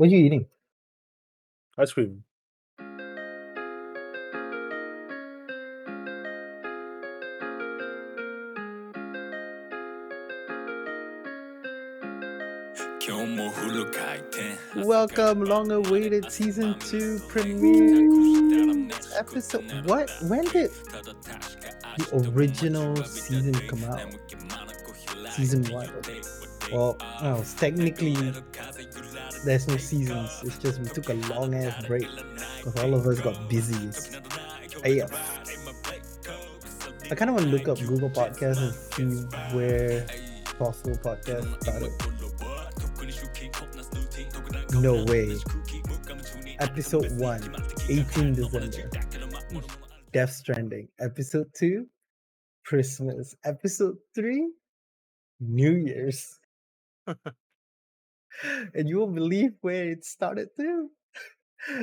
What are you eating? Ice cream. Welcome, long-awaited season 2 premiere episode. What? When did the original season come out? Season 1. Well, no, technically, there's no seasons. It's just we took a long-ass break because all of us got busy. I kind of want to look up Google Podcasts and see where possible podcasts started. No way. Episode 1, 18 December. Death Stranding. Episode 2, Christmas. Episode 3, New Year's. And you won't believe where it started too.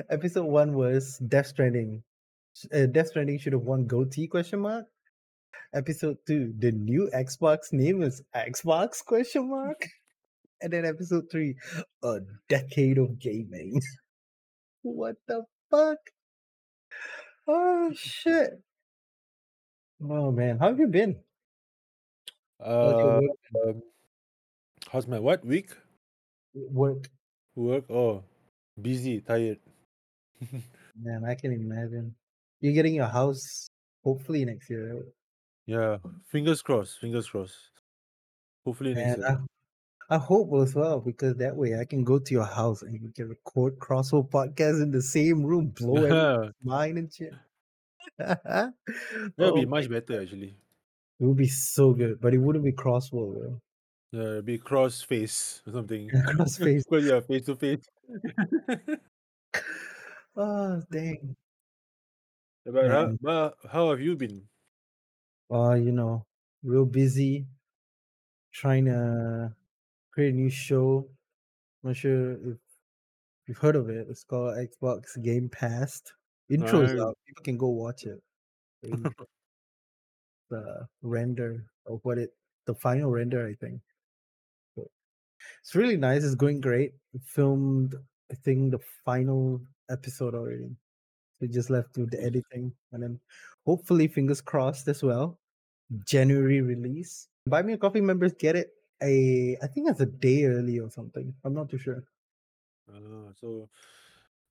Episode 1 was Death Stranding. Death Stranding should have won GOTY ? Episode 2, the new Xbox name is Xbox ? And then episode 3, a decade of gaming. What the fuck? Oh, shit. Oh, man. How have you been? How's my what? Week? Work? Oh, busy, tired. Man, I can imagine. You're getting your house hopefully next year, right? Yeah. Fingers crossed. Hopefully next year. I hope as well, because that way I can go to your house and we can record crossover podcasts in the same room, blow everyone's mind and shit. That would be much better, actually. It would be so good, but it wouldn't be crossword, bro. Yeah, it'd be cross-face or something. Cross-face. Well, yeah, face-to-face. Oh, dang. But how have you been? Real busy trying to create a new show. I'm not sure if you've heard of it. It's called Xbox Game Pass. Intro's out. People can go watch it. The render of the final render, I think. So it's really nice. It's going great. It filmed, I think, the final episode already. So we just left with the editing. And then hopefully, fingers crossed as well, January release. Buy Me a Coffee members get it. I think that's a day early or something. I'm not too sure. So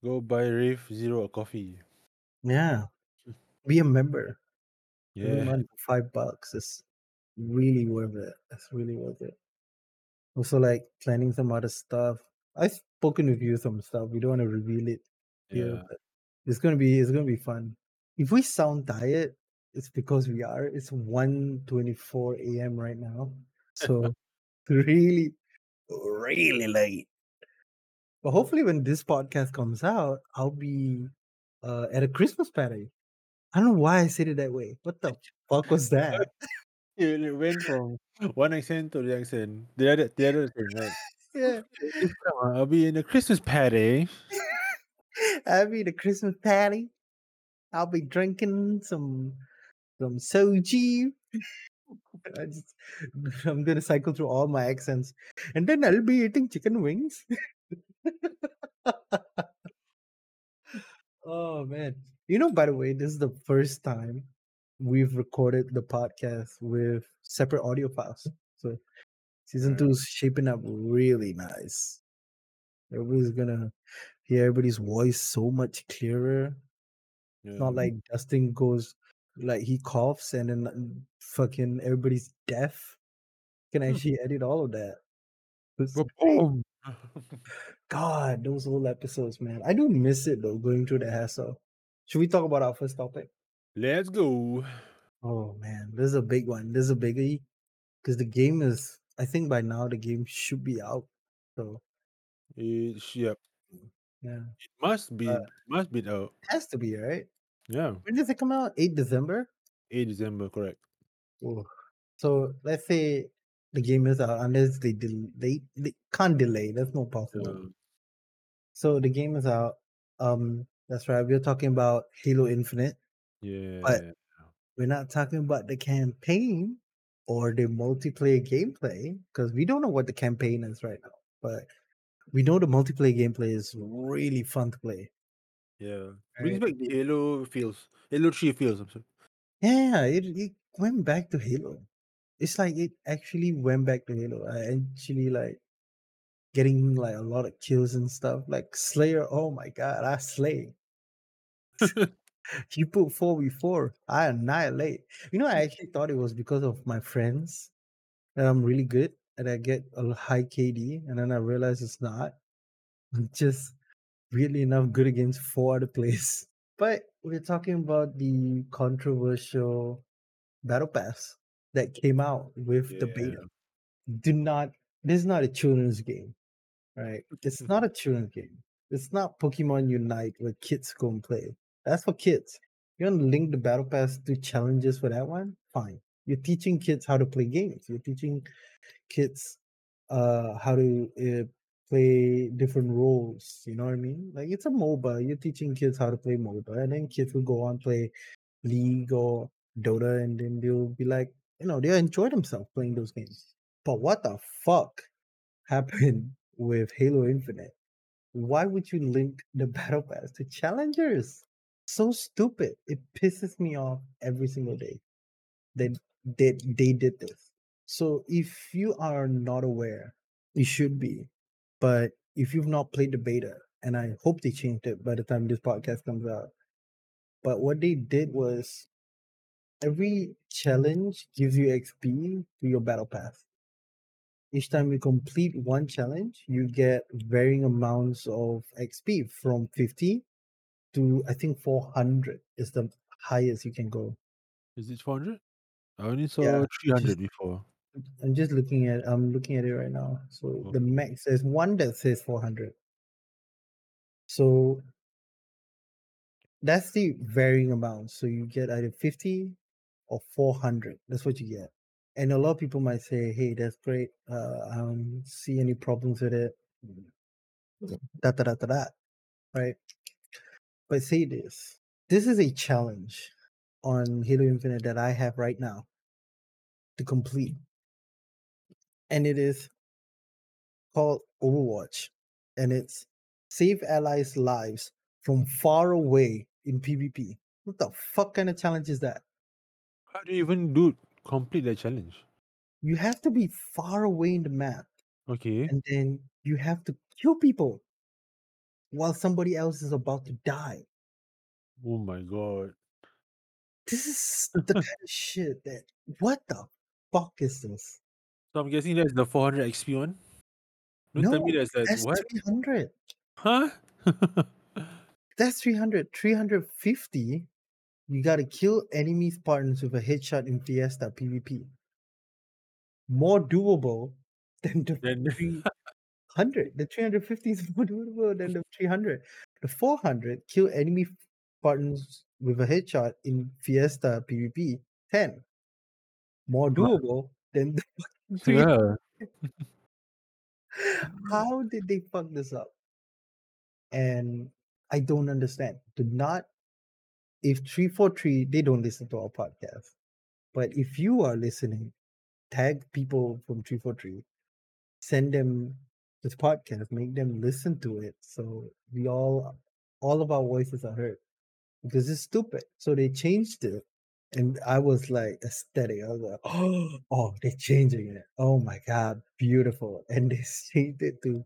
go buy Rafe Zero a coffee. Yeah. Be a member. Yeah. $5 is really worth it. It's really worth it. Also, planning some other stuff. I've spoken with you some stuff. We don't want to reveal it. Yeah. It's gonna be fun. If we sound tired, it's because we are. It's 1:24 a.m. right now. So really, really late. But hopefully when this podcast comes out, I'll be at a Christmas party. I don't know why I said it that way. What the fuck was that? It went from one accent to the accent. The other thing, right? Yeah. I'll be in a Christmas party. I'll be in a Christmas party. I'll be drinking some soju. I'm going to cycle through all my accents. And then I'll be eating chicken wings. Oh, man. By the way, this is the first time we've recorded the podcast with separate audio files. So season 2 is shaping up really nice. Everybody's going to hear everybody's voice so much clearer. Yeah. It's not like Dustin goes... he coughs and then fucking everybody's deaf. Can actually edit all of that. God, those whole episodes, man. I do miss it though, going through the hassle. Should we talk about our first topic? Let's go. Oh man, this is a big one. This is a biggie because the game is. I think by now the game should be out. So. Yep. Yeah. It must be. Must be out. Has to be, right? Yeah. When does it come out? 8 December? 8 December, correct. Oh. So let's say the game is out unless they can't delay. That's not possible. No. So the game is out. That's right. We're talking about Halo Infinite. Yeah. But we're not talking about the campaign or the multiplayer gameplay because we don't know what the campaign is right now. But we know the multiplayer gameplay is really fun to play. Yeah. Brings back the Halo feels. Halo 3 feels, I'm sorry. Yeah, it went back to Halo. It's like it actually went back to Halo. I actually like getting like a lot of kills and stuff. Like Slayer, oh my god, I slay. You put 4v4, I annihilate. You know, I actually thought it was because of my friends that I'm really good and I get a high KD, and then I realized it's not. I'm just really enough good against four other players. But we're talking about the controversial Battle Pass that came out with the beta. This is not a children's game, right? It's not a children's game. It's not Pokemon Unite where kids go and play. That's for kids. You want to link the Battle Pass to challenges for that one? Fine. You're teaching kids how to play games. You're teaching kids how to play different roles. You know what I mean? Like, it's a MOBA. You're teaching kids how to play MOBA. And then kids will go on play League or Dota. And then they'll be like, you know, they enjoy themselves playing those games. But what the fuck happened with Halo Infinite? Why would you link the Battle Pass to challengers? So stupid. It pisses me off every single day that they did this. So if you are not aware, you should be. But if you've not played the beta, and I hope they changed it by the time this podcast comes out. But what they did was every challenge gives you XP to your battle pass. Each time you complete one challenge, you get varying amounts of XP from 50 to, I think, 400 is the highest you can go. Is it 400? I only saw 300 before. I'm looking at it right now. So The max, there's one that says 400. So that's the varying amount. So you get either 50 or 400. That's what you get. And a lot of people might say, hey, that's great. I don't see any problems with it. Right? But say this. This is a challenge on Halo Infinite that I have right now to complete. And it is called Overwatch. And it's save allies' lives from far away in PvP. What the fuck kind of challenge is that? How do you even complete that challenge? You have to be far away in the map. Okay. And then you have to kill people while somebody else is about to die. Oh my god. This is the kind of shit that... What the fuck is this? So I'm guessing that's the 400 XP one? No, tell me that's what? 300. Huh? That's 300. 350... You gotta kill enemy Spartans with a headshot in Fiesta PvP. More doable than the 300. The 350 is more doable than the 300. The 400, kill enemy Spartans with a headshot in Fiesta PvP. 10. More doable than the 300. Yeah. How did they fuck this up? And I don't understand. If 343, they don't listen to our podcast. But if you are listening, tag people from 343. Send them this podcast. Make them listen to it. So we all of our voices are heard. Because it's stupid. So they changed it. And I was like ecstatic. I was like, oh, they're changing it. Oh my God, beautiful. And they changed it to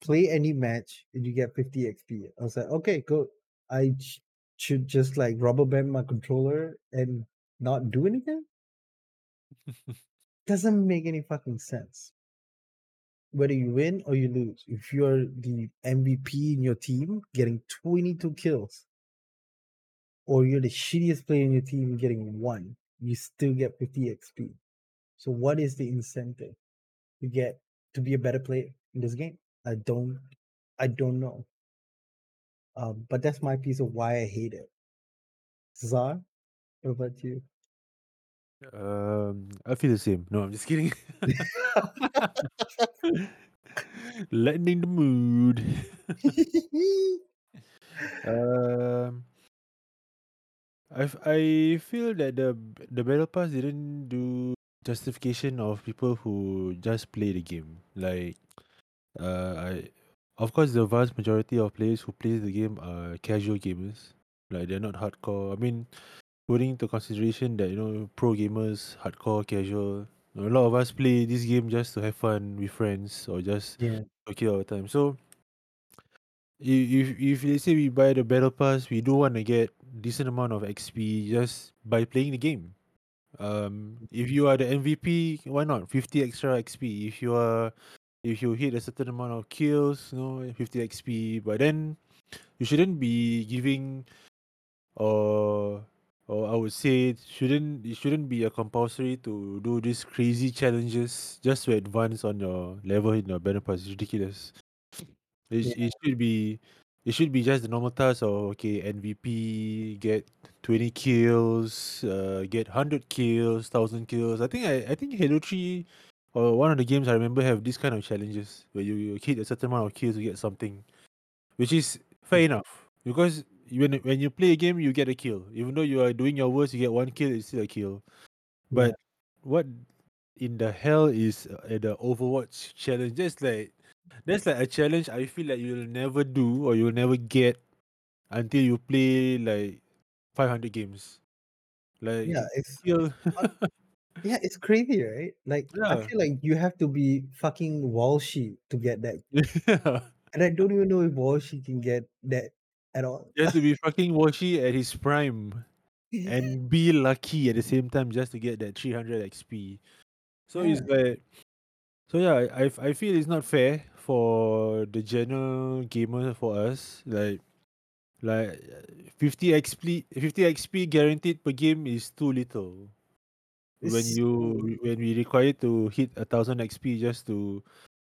play any match and you get 50 XP. I was like, okay, good. I should just like rubber band my controller and not do anything? Doesn't make any fucking sense. Whether you win or you lose, if you're the MVP in your team getting 22 kills, or you're the shittiest player in your team getting 1, you still get 50 XP. So what is the incentive to get to be a better player in this game? I don't know. But that's my piece of why I hate it. Cesar, what about you? I feel the same. No, I'm just kidding. Lightening the mood. I feel that the battle pass didn't do justification of people who just play the game. Like I Of course, the vast majority of players who play the game are casual gamers. Like, they're not hardcore. I mean, putting into consideration that, pro gamers, hardcore, casual. A lot of us play this game just to have fun with friends or just Yeah. to kill our time. So, if let's say we buy the battle pass, we do want to get decent amount of XP just by playing the game. If you are the MVP, why not 50 extra XP? If you hit a certain amount of kills, 50 XP. But then you shouldn't be giving, or or I would say it shouldn't be a compulsory to do these crazy challenges just to advance on your level in your battle pass. It's ridiculous. It, Yeah. it should be it should be just the normal task of, okay, MVP, get 20 kills, get 100 kills, 1,000 kills. I think Halo 3 or one of the games I remember have this kind of challenges where you hit a certain amount of kills to get something, which is fair enough because when you play a game you get a kill, even though you are doing your worst, you get one kill, it's still a kill. But Yeah. what in the hell is the Overwatch challenge? That's like a challenge I feel like you'll never do or you'll never get until you play like 500 games. Like Yeah. It's kill, uh, it's crazy, right? Like I yeah, feel like you have to be fucking Walshie to get that, yeah. and I don't even know if Walshie can get that at all. Just to be fucking Walshie at his prime yeah. and be lucky at the same time just to get that 300 XP. So it's like So yeah, I feel it's not fair for the general gamer, for us. Like 50 XP guaranteed per game is too little. When It's you when we require to hit 1,000 XP just to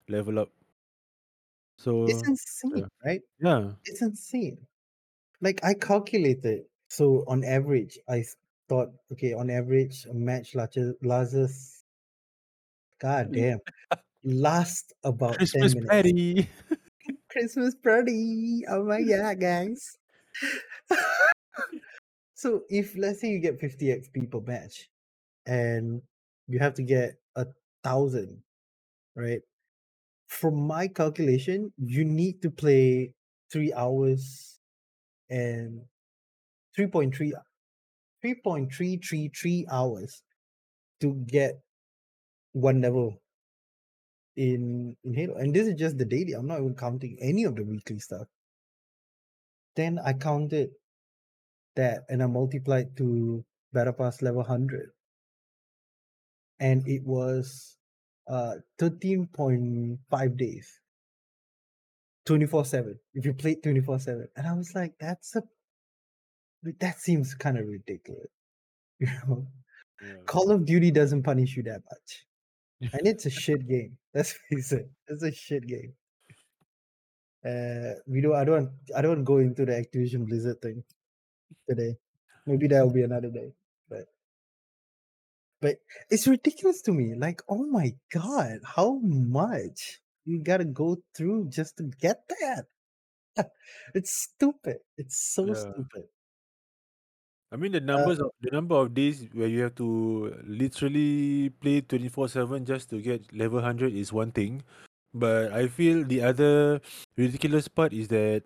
level up. it's So yeah, insane, right? yeah, It's insane. Like I calculated. So on average, thought, okay, on average, a match lasts, god damn, lasts about 10 Christmas minutes. party. Christmas party. Oh my god, guys. So if let's say you get 50 XP per match and you have to get 1,000, right? From my calculation, you need to play 3 hours and 3.3 3.333 hours to get one level in Halo. And this is just the daily. I'm not even counting any of the weekly stuff. Then I counted that and I multiplied to Battle Pass level 100, and it was 13.5 days, 24/7. If you played 24/7, and I was like, that seems kind of ridiculous. You know, Yeah. Call of Duty doesn't punish you that much, and it's a shit game. Let's face it, it's a shit game. We don't. I don't go into the Activision Blizzard thing today. Maybe that will be another day. But but it's ridiculous to me. Like, oh my god, how much you gotta go through just to get that? It's stupid. It's so Yeah. stupid. I mean Uh, the number of days where you have to literally play 24/7 just to get level 100 is one thing, but I feel the other ridiculous part is that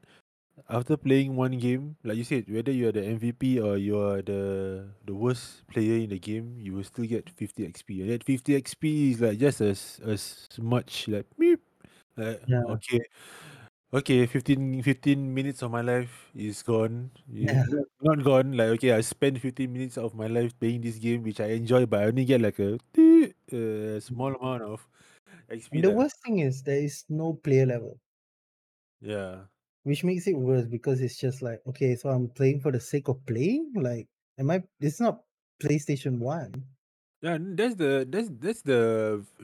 after playing one game, like you said, whether you are the MVP or you are the worst player in the game, you will still get 50 XP. And that 50 XP is like just as much like meep. Like, yeah, okay, 15 minutes of my life is gone. yeah, Not gone. Like, okay, I spent 15 minutes of my life playing this game, which I enjoy, but I only get like a small amount of XP. And the Like, worst thing is there is no player level, yeah, which makes it worse because it's just like, okay, so I'm playing for the sake of playing. Like, am I? It's not PlayStation 1. That's the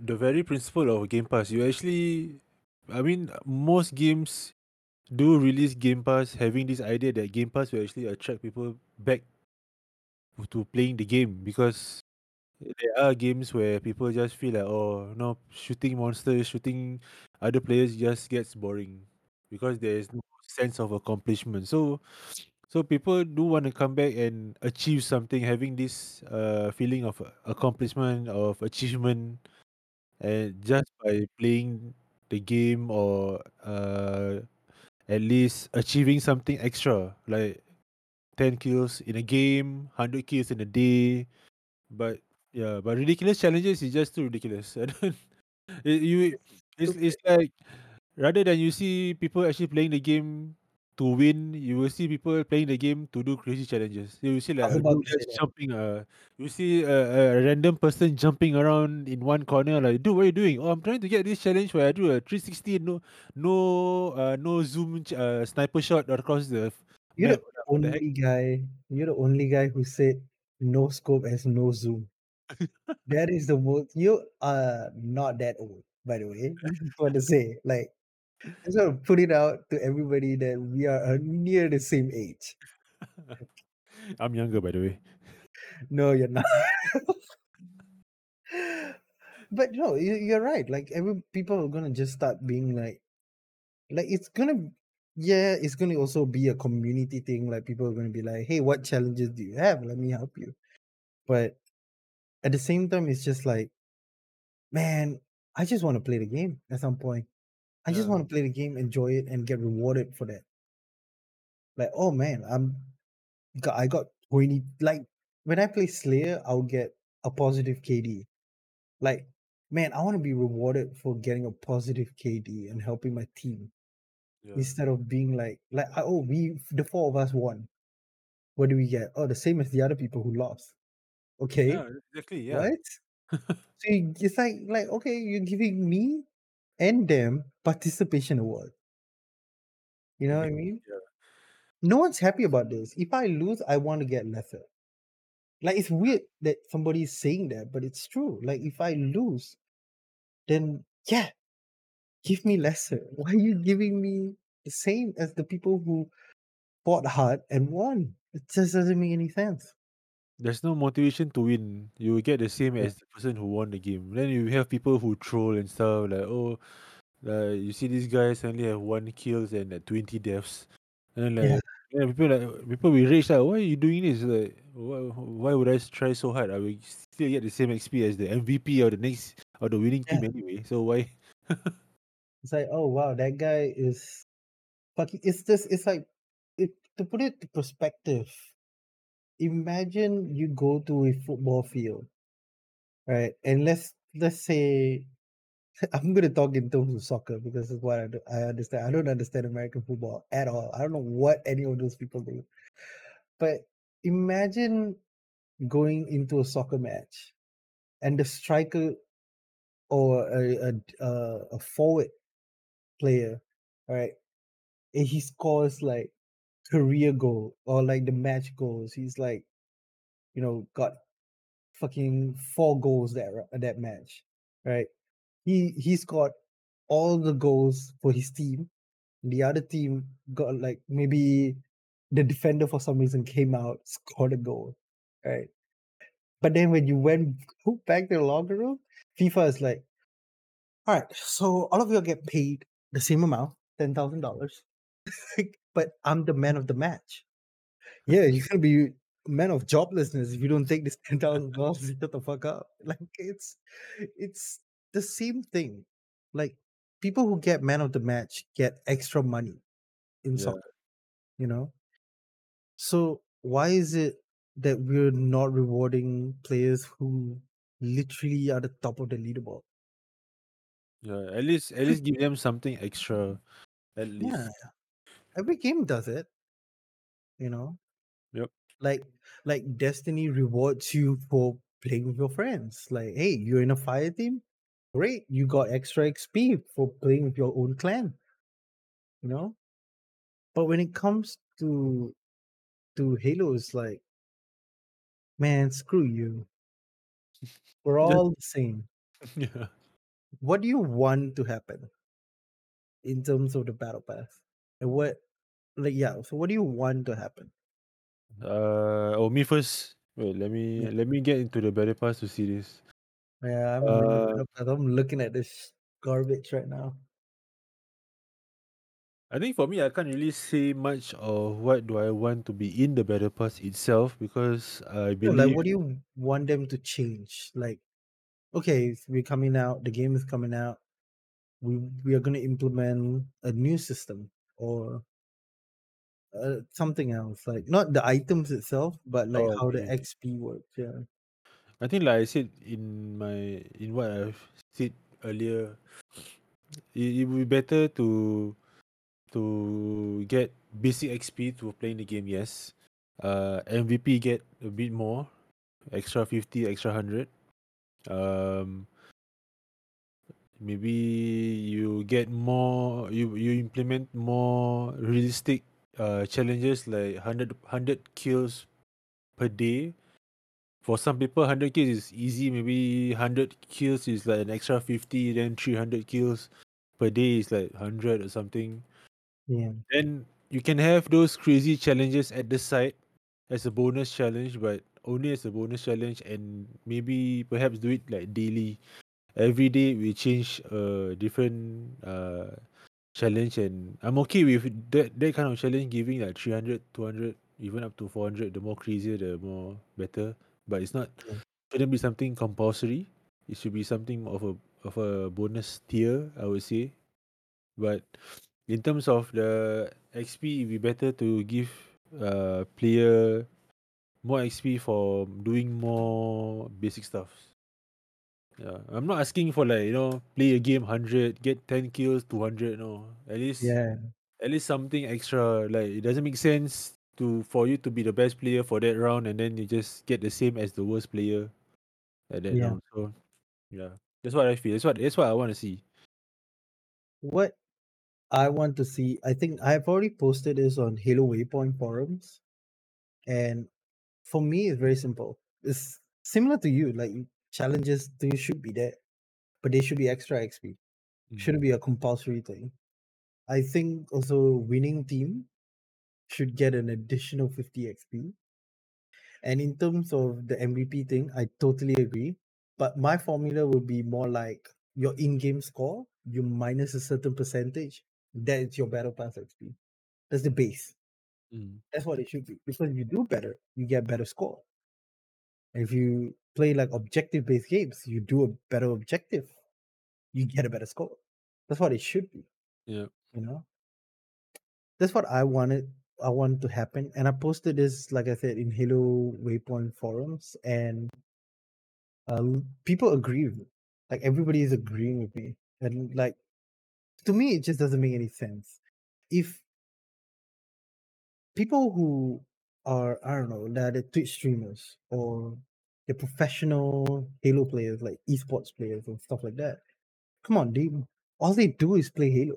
very principle of Game Pass. You actually, I mean, most games do release Game Pass having this idea that Game Pass will actually attract people back to playing the game, because there are games where people just feel like, oh no, shooting monsters, shooting other players just gets boring because there is no sense of accomplishment. So people do want to come back and achieve something, having this feeling of accomplishment, of achievement, and just by playing the game, or at least achieving something extra, like 10 kills in a game, 100 kills in a day. But yeah, but ridiculous challenges is just too ridiculous. I don't, it's like, rather than you see people actually playing the game to win, you will see people playing the game to do crazy challenges. You will see like jumping, you see a random person jumping around in one corner. Like, dude, what are you doing? Oh, I'm trying to get this challenge where I do a 360 no zoom sniper shot across the. You're the only guy who said no scope as no zoom. That is the most. You are not that old, by the way. I just want to say, like, I just want to put it out to everybody that we are near the same age. I'm younger, by the way. No, you're not. But no, you're right. Like, people are gonna just start being like it's gonna. Yeah, it's gonna also be a community thing. Like, people are gonna be like, "Hey, what challenges do you have? Let me help you." But at the same time, it's just like, man, I just want to play the game at some point. I just want to play the game, enjoy it, and get rewarded for that. Like, oh man, I got 20. Like, when I play Slayer, I'll get a positive KD. Like, man, I want to be rewarded for getting a positive KD and helping my team. Yeah. Instead of being like, oh, the four of us won. What do we get? Oh, the same as the other people who lost. Okay. Yeah, exactly. Yeah. What? So it's like, okay, you're giving me and them participation award. You know what I mean? Yeah. No one's happy about this. If I lose, I want to get lesser. Like, it's weird that somebody is saying that, but it's true. Like, if I lose, then yeah, give me lesser. Why are you giving me the same as the people who fought hard and won? It just doesn't make any sense. There's no motivation to win. You will get the same as the person who won the game. Then you have people who troll and stuff like, oh, you see this guy suddenly have 1 kill and 20 deaths, and then people will rage like, why are you doing this? Like, why would I try so hard? I will still get the same XP as the MVP or the next or the winning team anyway. So why? It's like, oh wow, that guy is fucking. It's just. It's like, to put it to perspective. Imagine you go to a football field, right? And let's say, I'm going to talk in terms of soccer because it's what I understand. I don't understand American football at all. I don't know what any of those people do. But imagine going into a soccer match, and the striker or a forward player, right? And he scores like career goal or like the match goals. He's like, you know, got fucking 4 goals that match, right? He's got all the goals for his team. The other team got like, maybe the defender for some reason came out, scored a goal, right? But then when you went back to the locker room, FIFA is like, all right, so all of you get paid the same amount, $10,000. But I'm the man of the match. Yeah, you're going to be man of joblessness if you don't take this $10,000. Shut the fuck up. Like, it's the same thing. Like, people who get man of the match get extra money in soccer, you know? So why is it that we're not rewarding players who literally are the top of the leaderboard? Yeah, at least give them something extra. At least. Yeah. Every game does it, you know. Yep. Like Destiny rewards you for playing with your friends. Like, hey, you're in a fire team, great, you got extra XP for playing with your own clan, you know. But when it comes to Halo, it's like, man, screw you. We're all the same. Yeah. What do you want to happen in terms of the battle pass? And so what do you want to happen? Me first. Wait, let me get into the battle pass to see this. Yeah, I'm looking at this garbage right now. I think for me, I can't really say much of what do I want to be in the battle pass itself, because I believe. Like, what do you want them to change? Like, okay, we're coming out. The game is coming out. we are going to implement a new system or something else, like not the items itself, but like how the Okay. XP works. Yeah. I think like I said in what I've said earlier, it would be better to get basic XP to playing the game. Yes, MVP get a bit more, extra 50, extra 100. Um, Maybe you get more. You implement more realistic challenges like 100 kills per day. For some people, 100 kills is easy. Maybe 100 kills is like an extra 50. Then 300 kills per day is like 100 or something. Yeah. Then you can have those crazy challenges at the side as a bonus challenge, but only as a bonus challenge, and maybe perhaps do it like daily. Every day we change a different challenge, and I'm okay with that kind of challenge giving like 300, 200, even up to 400. The more crazier, the more better. But it's not Yeah. shouldn't be something compulsory. It should be something of a bonus tier, I would say. But in terms of the XP, it'd be better to give player more XP for doing more basic stuff. Yeah, I'm not asking for like play a game 100, get 10 kills 200. No, at least Yeah. at least something extra. Like it doesn't make sense to for you to be the best player for that round and then you just get the same as the worst player at that Yeah. round. So yeah, that's what I feel. That's what I want to see. What I want to see, I think I've already posted this on Halo Waypoint forums, and for me, it's very simple. It's similar to you. Like challenges, they should be there, but they should be extra XP. Mm. Shouldn't be a compulsory thing. I think also winning team should get an additional 50 XP. And in terms of the MVP thing, I totally agree. But my formula would be more like your in-game score, you minus a certain percentage, that is your battle pass XP. That's the base. Mm. That's what it should be. Because you do better, you get better score. And if you play like objective-based games, you do a better objective, you get a better score. That's what it should be. Yeah. You know, that's what I wanted to happen. And I posted this, like I said, in Halo Waypoint forums, and people agree with me. Like everybody is agreeing with me, and like to me, it just doesn't make any sense. If people who are, I don't know, they're the Twitch streamers or the professional Halo players, like esports players and stuff like that, come on, all they do is play Halo.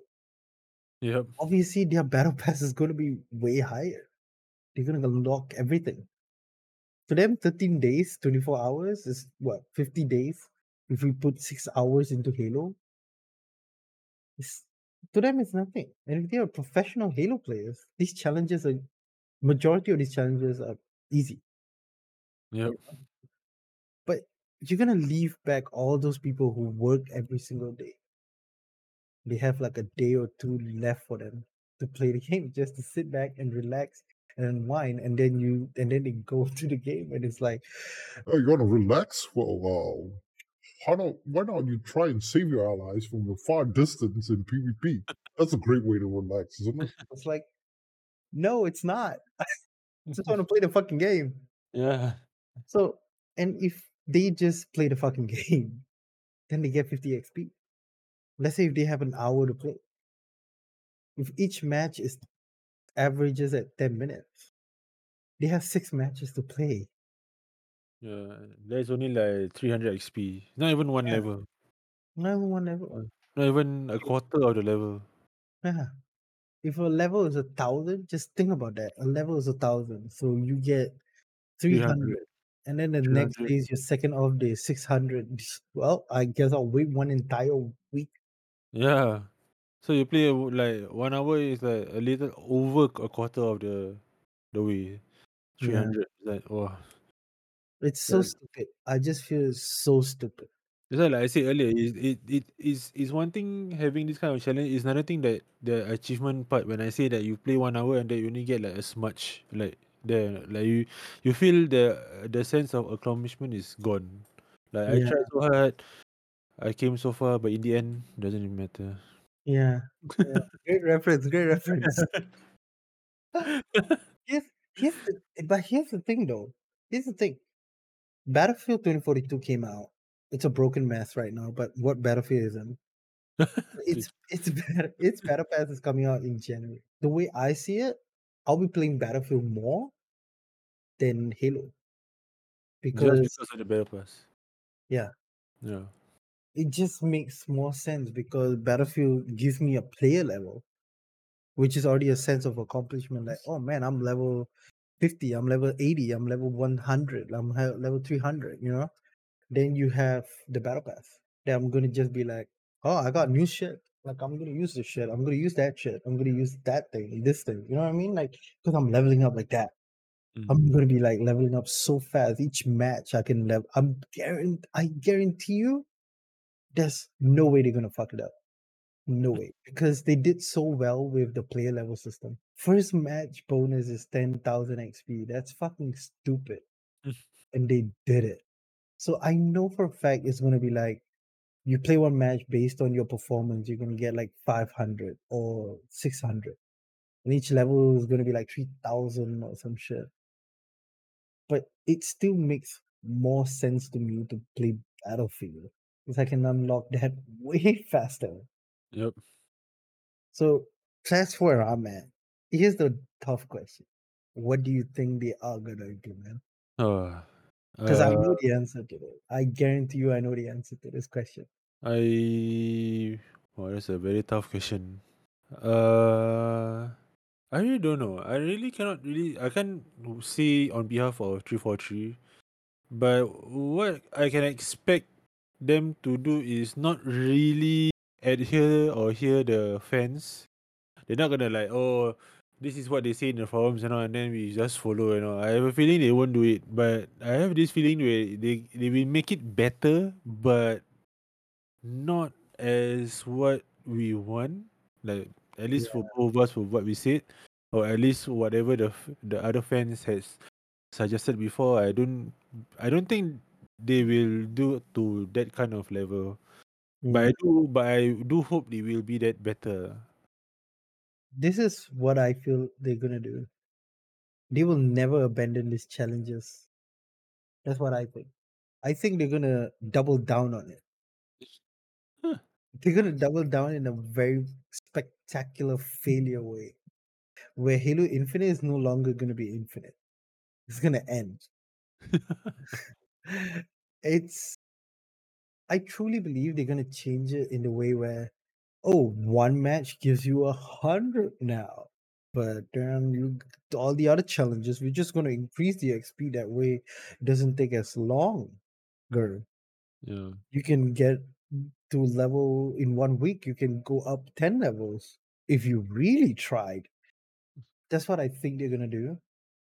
Yep. Obviously, their battle pass is going to be way higher. They're going to unlock everything. To them, 13 days, 24 hours is what, 50 days? If we put 6 hours into Halo, it's, to them, it's nothing. And if they are professional Halo players, these challenges are, majority of these challenges are easy. Yep. But you're going to leave back all those people who work every single day. They have like a day or two left for them to play the game, just to sit back and relax and unwind, and then they go to the game, and it's like, Oh, you want to relax for a while? Why don't you try and save your allies from a far distance in PvP? That's a great way to relax, isn't it? it's like, no, it's not. I just want to play the fucking game. yeah. So, and if they just play the fucking game, then they get 50 XP. Let's say if they have an hour to play, if each match is averages at 10 minutes, they have 6 matches to play. Yeah. There's only like 300 XP. Not even one Yeah. level. Not even one level. Not even a quarter of the level. Yeah. If a level is 1,000, just think about that. A level is 1,000, so you get 300. 300. And then the next day 300. is your second off day, 600. Well, I guess I'll wait one entire week. Yeah. So you play like 1 hour is like a little over a quarter of the way. Yeah, 300. Like wow. it's so Yeah. stupid. I just feel it's so stupid. That's why, like I said earlier, it is one thing having this kind of challenge. It's another thing that the achievement part. When I say that you play 1 hour and that you only get like a smudge, like there, like you feel the sense of accomplishment is gone. Like I Yeah, tried so hard, I came so far, but in the end, doesn't even matter. Yeah. Great reference. Here's the thing though. Here's the thing. Battlefield 2042 came out. It's a broken mess right now, but what Battlefield isn't? It's Battle Pass is coming out in January. The way I see it, I'll be playing Battlefield more than Halo. Because of the Battle Pass. Yeah. It just makes more sense because Battlefield gives me a player level, which is already a sense of accomplishment. Like, oh man, I'm level 50, I'm level 80, I'm level 100, I'm level 300, you know? Then you have the Battle Pass. Then I'm going to just be like, oh, I got new shit. Like, I'm going to use this shit. I'm going to use that shit. I'm going to use that thing, this thing. You know what I mean? Like, because I'm leveling up like that. I'm going to be like leveling up so fast. Each match I can level. I guarantee you, there's no way they're going to fuck it up. No way. Because they did so well with the player level system. First match bonus is 10,000 XP. That's fucking stupid. And they did it. So I know for a fact it's going to be like, you play one match based on your performance, you're going to get like 500 or 600. And each level is going to be like 3,000 or some shit. But it still makes more sense to me to play Battlefield because I can unlock that way faster. Yep. So that's where I'm at. Here's the tough question. What do you think they are going to implement? Because I know the answer to it. I guarantee you I know the answer to this question. That's a very tough question. I really don't know. I can't say on behalf of 343. But what I can expect them to do is not really adhere or hear the fans. They're not going to like, oh, this is what they say in the forums and then we just follow and all. I have a feeling they won't do it, but I have this feeling where they will make it better, but not as what we want. Like at least for both of us, for what we said, or at least whatever the other fans has suggested before. I don't think they will do to that kind of level, but I do hope they will be that better. This is what I feel they're going to do. They will never abandon these challenges. That's what I think. I think they're going to double down on it. They're going to double down in a very spectacular failure way. Where Halo Infinite is no longer going to be infinite. It's going to end. I truly believe they're going to change it in the way where one match gives you 100 now, but damn, all the other challenges, we're just going to increase the XP that way. It doesn't take as long, girl. Yeah, you can get to level in 1 week. You can go up 10 levels if you really tried. That's what I think they're going to do,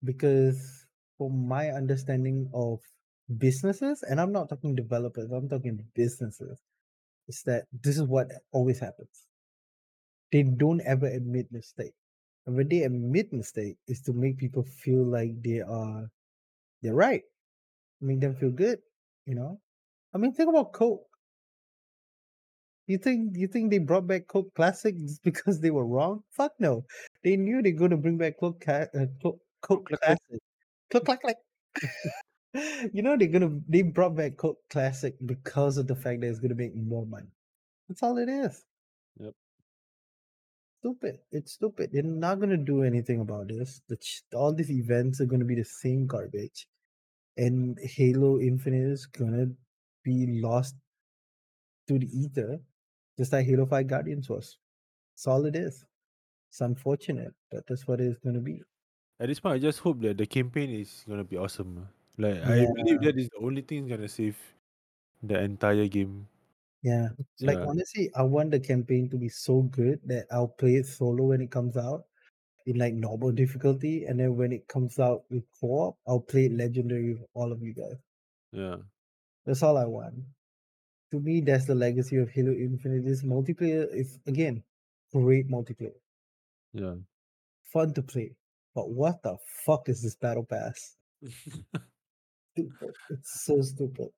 because from my understanding of businesses, and I'm not talking developers, I'm talking businesses, is that this is what always happens. They don't ever admit mistake. And when they admit mistake, is to make people feel like they're right. Make them feel good, you know? I mean, think about Coke. You think they brought back Coke Classic just because they were wrong? Fuck no. They knew they're going to bring back Coke Classic. You know they brought back Coke Classic because of the fact that it's gonna make more money. That's all it is. Yep. Stupid. It's stupid. They're not gonna do anything about this. All these events are gonna be the same garbage, and Halo Infinite is gonna be lost to the ether, just like Halo 5 Guardians was. That's all it is. It's unfortunate, but that's what it's gonna be. At this point, I just hope that the campaign is gonna be awesome. Like I believe that is the only thing gonna save the entire game. Yeah. Like honestly, I want the campaign to be so good that I'll play it solo when it comes out in like normal difficulty, and then when it comes out with co-op, I'll play it legendary with all of you guys. Yeah. That's all I want. To me, that's the legacy of Halo Infinite. This multiplayer is again great multiplayer. Yeah. Fun to play. But what the fuck is this Battle Pass? It's so stupid.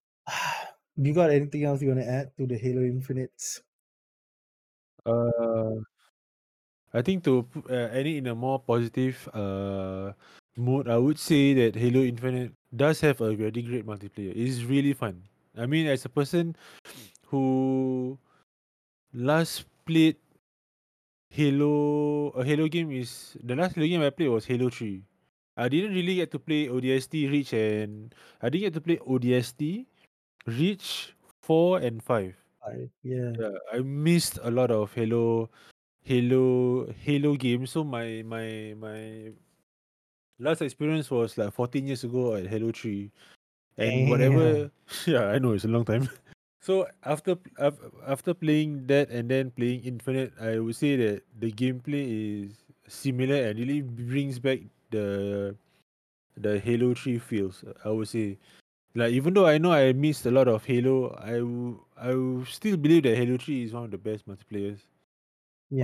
You got anything else you want to add to the Halo Infinites? Uh, I think to end it in a more positive mood, I would say that Halo Infinite does have a really great multiplayer. It's really fun. I mean, as a person who last played Halo, the last Halo game I played was Halo 3. I didn't really get to play ODST, Reach, and I didn't get to play ODST, Reach 4 and 5. Yeah. I missed a lot of Halo games. So my last experience was like 14 years ago at Halo 3, and whatever. Yeah, I know it's a long time. So after playing that and then playing Infinite, I would say that the gameplay is similar and really brings back the Halo 3 feels. I would say, like, even though I know I missed a lot of Halo, I still believe that Halo 3 is one of the best multiplayers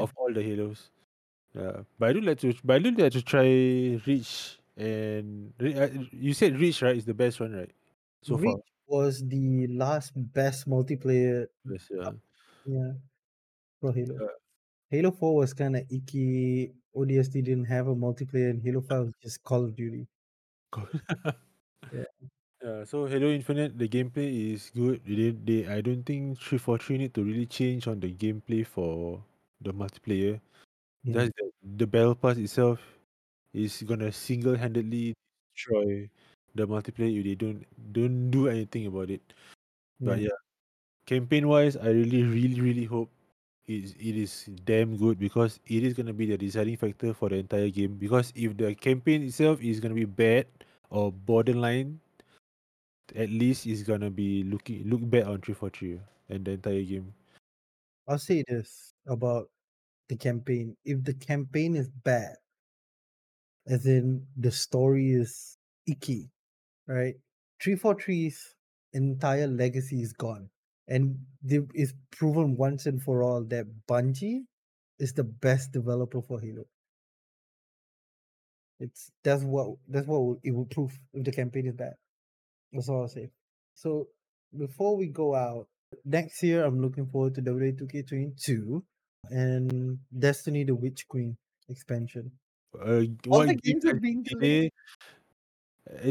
of all the Halos. Yeah, but I do like to try Reach, and you said Reach, right? Is the best one, right? So Reach far was the last best multiplayer. Yes, yeah. For Halo. Yeah. Halo 4 was kind of icky. ODST didn't have a multiplayer, and Halo 5 was just Call of Duty. Yeah, so Halo Infinite, the gameplay is good. I don't think 343 need to really change on the gameplay for the multiplayer. Yeah. That's the battle pass itself is gonna single-handedly destroy the multiplayer if they don't do anything about it. But yeah, campaign-wise, I really hope it is damn good, because it is gonna be the deciding factor for the entire game. Because if the campaign itself is gonna be bad or borderline, at least it's gonna be look bad on 343 and the entire game. I'll say this about the campaign: if the campaign is bad, as in the story is icky, right? 343's entire legacy is gone, and it's proven once and for all that Bungie is the best developer for Halo. That's what it will prove if the campaign is bad. That's all I'll say. So before we go out, next year I'm looking forward to WWE 2K22 and Destiny the Witch Queen expansion. All the games are being delayed.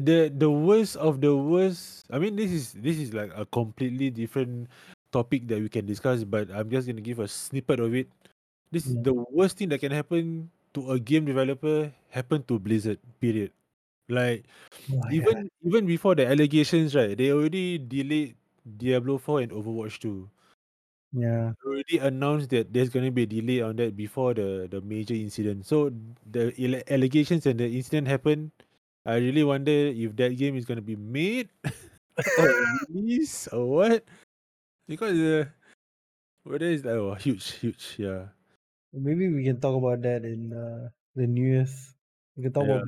The worst of the worst. I mean, this is like a completely different topic that we can discuss, but I'm just gonna give a snippet of it. This is the worst thing that can happen to a game developer happened to Blizzard. Period. Like, even before the allegations, right? They already delayed Diablo 4 and Overwatch 2. Yeah. They already announced that there's gonna be a delay on that before the major incident. So the allegations and the incident happened. I really wonder if that game is gonna be made or released or what, because whether it's like huge, yeah. Maybe we can talk about that in the news. We can talk about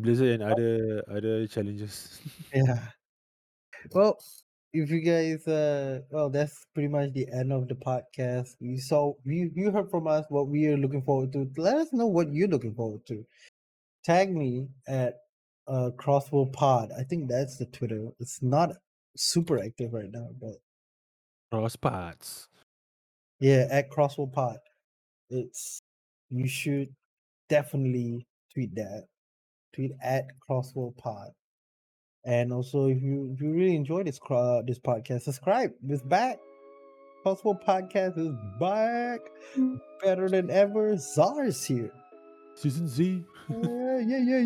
Blizzard and other challenges. Yeah. Well, if you guys, that's pretty much the end of the podcast. You heard from us what we are looking forward to. Let us know what you're looking forward to. Tag me at Crossbow Pod. I think that's the Twitter. It's not super active right now, but Crosspods. Yeah, at Crossbow Pod. You should definitely tweet that. Tweet at Crossbow Pod. And also, if you really enjoy this podcast, subscribe. It's back. Crossbow Podcast is back, better than ever. Czar's here. Season Z. Yeah.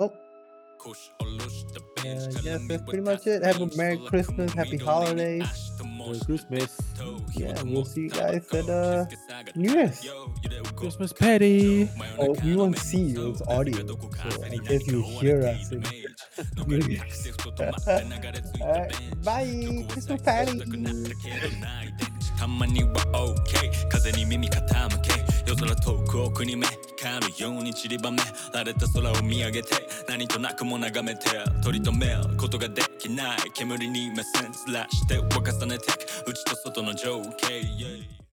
Oh. Yes, that's pretty much it. Have a Merry Christmas. Happy holidays. Merry Christmas. Yeah, we'll see you guys at New Year's. Christmas party. Oh, we won't see you. It's audio. So I guess you hear us. Alright, bye. Christmas party. 夜空遠くに目神4日のように散りばめられた空を見上げて何となくも眺めて取り留めることができない煙に目線ずらして沸かされて内と外の情景